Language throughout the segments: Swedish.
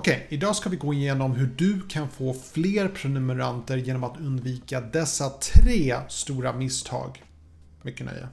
Okej, idag ska vi gå igenom hur du kan få fler prenumeranter genom att undvika dessa 3 stora misstag. Mycket nöje.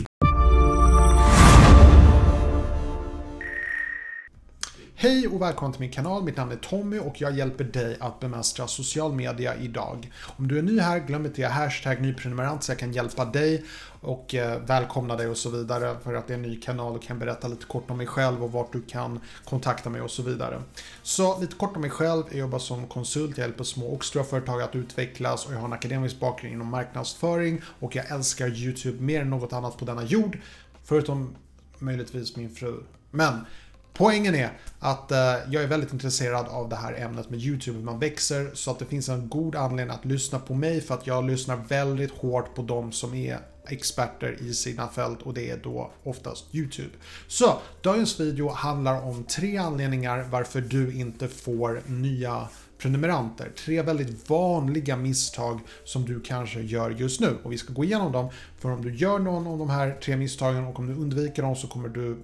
Hej och välkommen till min kanal, mitt namn är Tommy och jag hjälper dig att bemästra social media idag. Om du är ny här, glöm inte #nyprenumerant så jag kan hjälpa dig och välkomna dig och så vidare, för att det är en ny kanal och kan berätta lite kort om mig själv och vart du kan kontakta mig och så vidare. Så lite kort om mig själv, jag jobbar som konsult, jag hjälper små och stora företag att utvecklas och jag har en akademisk bakgrund inom marknadsföring och jag älskar YouTube mer än något annat på denna jord, förutom möjligtvis min fru. Men poängen är att jag är väldigt intresserad av det här ämnet med YouTube, hur man växer, så att det finns en god anledning att lyssna på mig, för att jag lyssnar väldigt hårt på de som är experter i sina fält, och det är då oftast YouTube. Så dagens video handlar om 3 anledningar varför du inte får nya prenumeranter. 3 väldigt vanliga misstag som du kanske gör just nu, och vi ska gå igenom dem, för om du gör någon av de här 3 misstagen och om du undviker dem så kommer du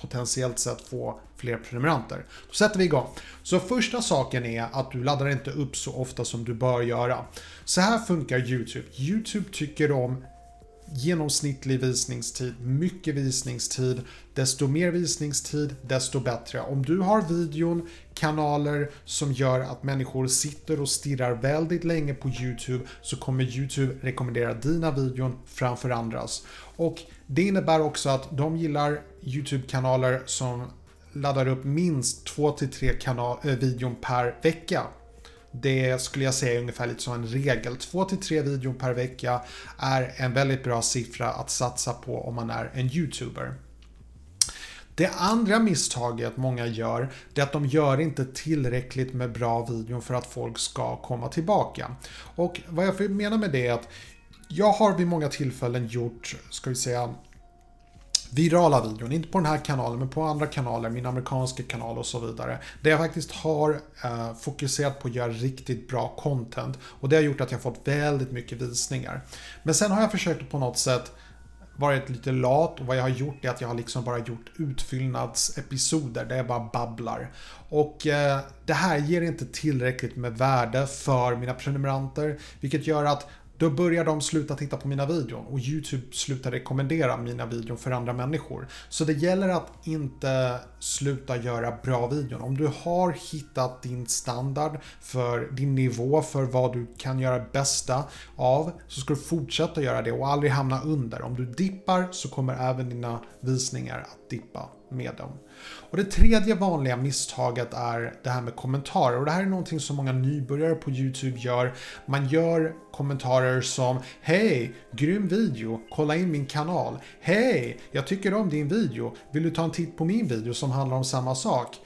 potentiellt sett få fler prenumeranter. Då sätter vi igång. Så första saken är att du laddar inte upp så ofta som du bör göra. Så här funkar YouTube. YouTube tycker om genomsnittlig visningstid, mycket visningstid. Desto mer visningstid, desto bättre. Om du har videon, kanaler som gör att människor sitter och stirrar väldigt länge på YouTube, så kommer YouTube rekommendera dina videon framför andras. Och det innebär också att de gillar YouTube-kanaler som laddar upp minst 2-3 videon per vecka. Det skulle jag säga är ungefär lite som en regel. 2-3 videon per vecka är en väldigt bra siffra att satsa på om man är en YouTuber. Det andra misstaget många gör är att de gör inte tillräckligt med bra videon för att folk ska komma tillbaka. Och vad jag menar med det är att jag har vid många tillfällen gjort, ska vi säga, virala videon, inte på den här kanalen men på andra kanaler, min amerikanska kanal och så vidare, där jag faktiskt har fokuserat på att göra riktigt bra content, och det har gjort att jag fått väldigt mycket visningar. Men sen har jag försökt på något sätt varit lite lat, och vad jag har gjort är att jag har liksom bara gjort utfyllnadsepisoder där jag bara babblar. Och det här ger inte tillräckligt med värde för mina prenumeranter, vilket gör att då börjar de sluta titta på mina videon och YouTube slutar rekommendera mina videon för andra människor. Så det gäller att inte sluta göra bra videon. Om du har hittat din standard, för din nivå för vad du kan göra bästa av, så ska du fortsätta göra det och aldrig hamna under. Om du dippar så kommer även dina visningar att dippa med dem. Och det tredje vanliga misstaget är det här med kommentarer, och det här är någonting som många nybörjare på YouTube gör. Man gör kommentarer som: hej, grym video, kolla in min kanal. Hej, jag tycker om din video, vill du ta en titt på min video som handlar om samma sak?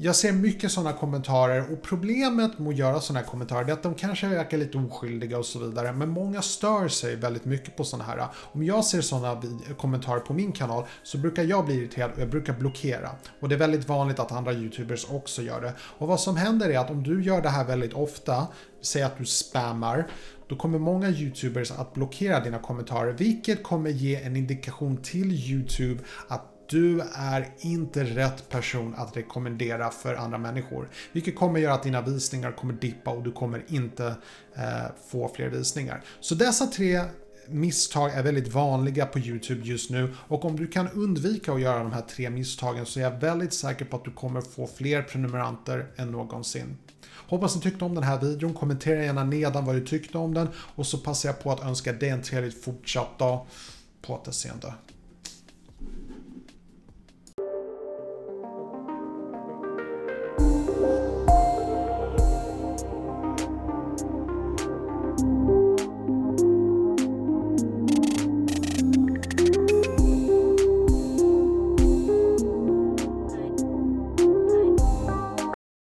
Jag ser mycket sådana kommentarer, och problemet med att göra sådana här kommentarer är att de kanske verkar lite oskyldiga och så vidare, men många stör sig väldigt mycket på sådana här. Om jag ser sådana kommentarer på min kanal så brukar jag bli irriterad och jag brukar blockera, och det är väldigt vanligt att andra YouTubers också gör det. Och vad som händer är att om du gör det här väldigt ofta, säg att du spammar, då kommer många YouTubers att blockera dina kommentarer, vilket kommer ge en indikation till YouTube att du är inte rätt person att rekommendera för andra människor, vilket kommer göra att dina visningar kommer dippa och du kommer inte få fler visningar. Så dessa 3 misstag är väldigt vanliga på YouTube just nu, och om du kan undvika att göra de här 3 misstagen så är jag väldigt säker på att du kommer få fler prenumeranter än någonsin. Hoppas ni tyckte om den här videon, kommentera gärna nedan vad du tyckte om den, och så passar jag på att önska dig en trevlig fortsatt dag. På återseende.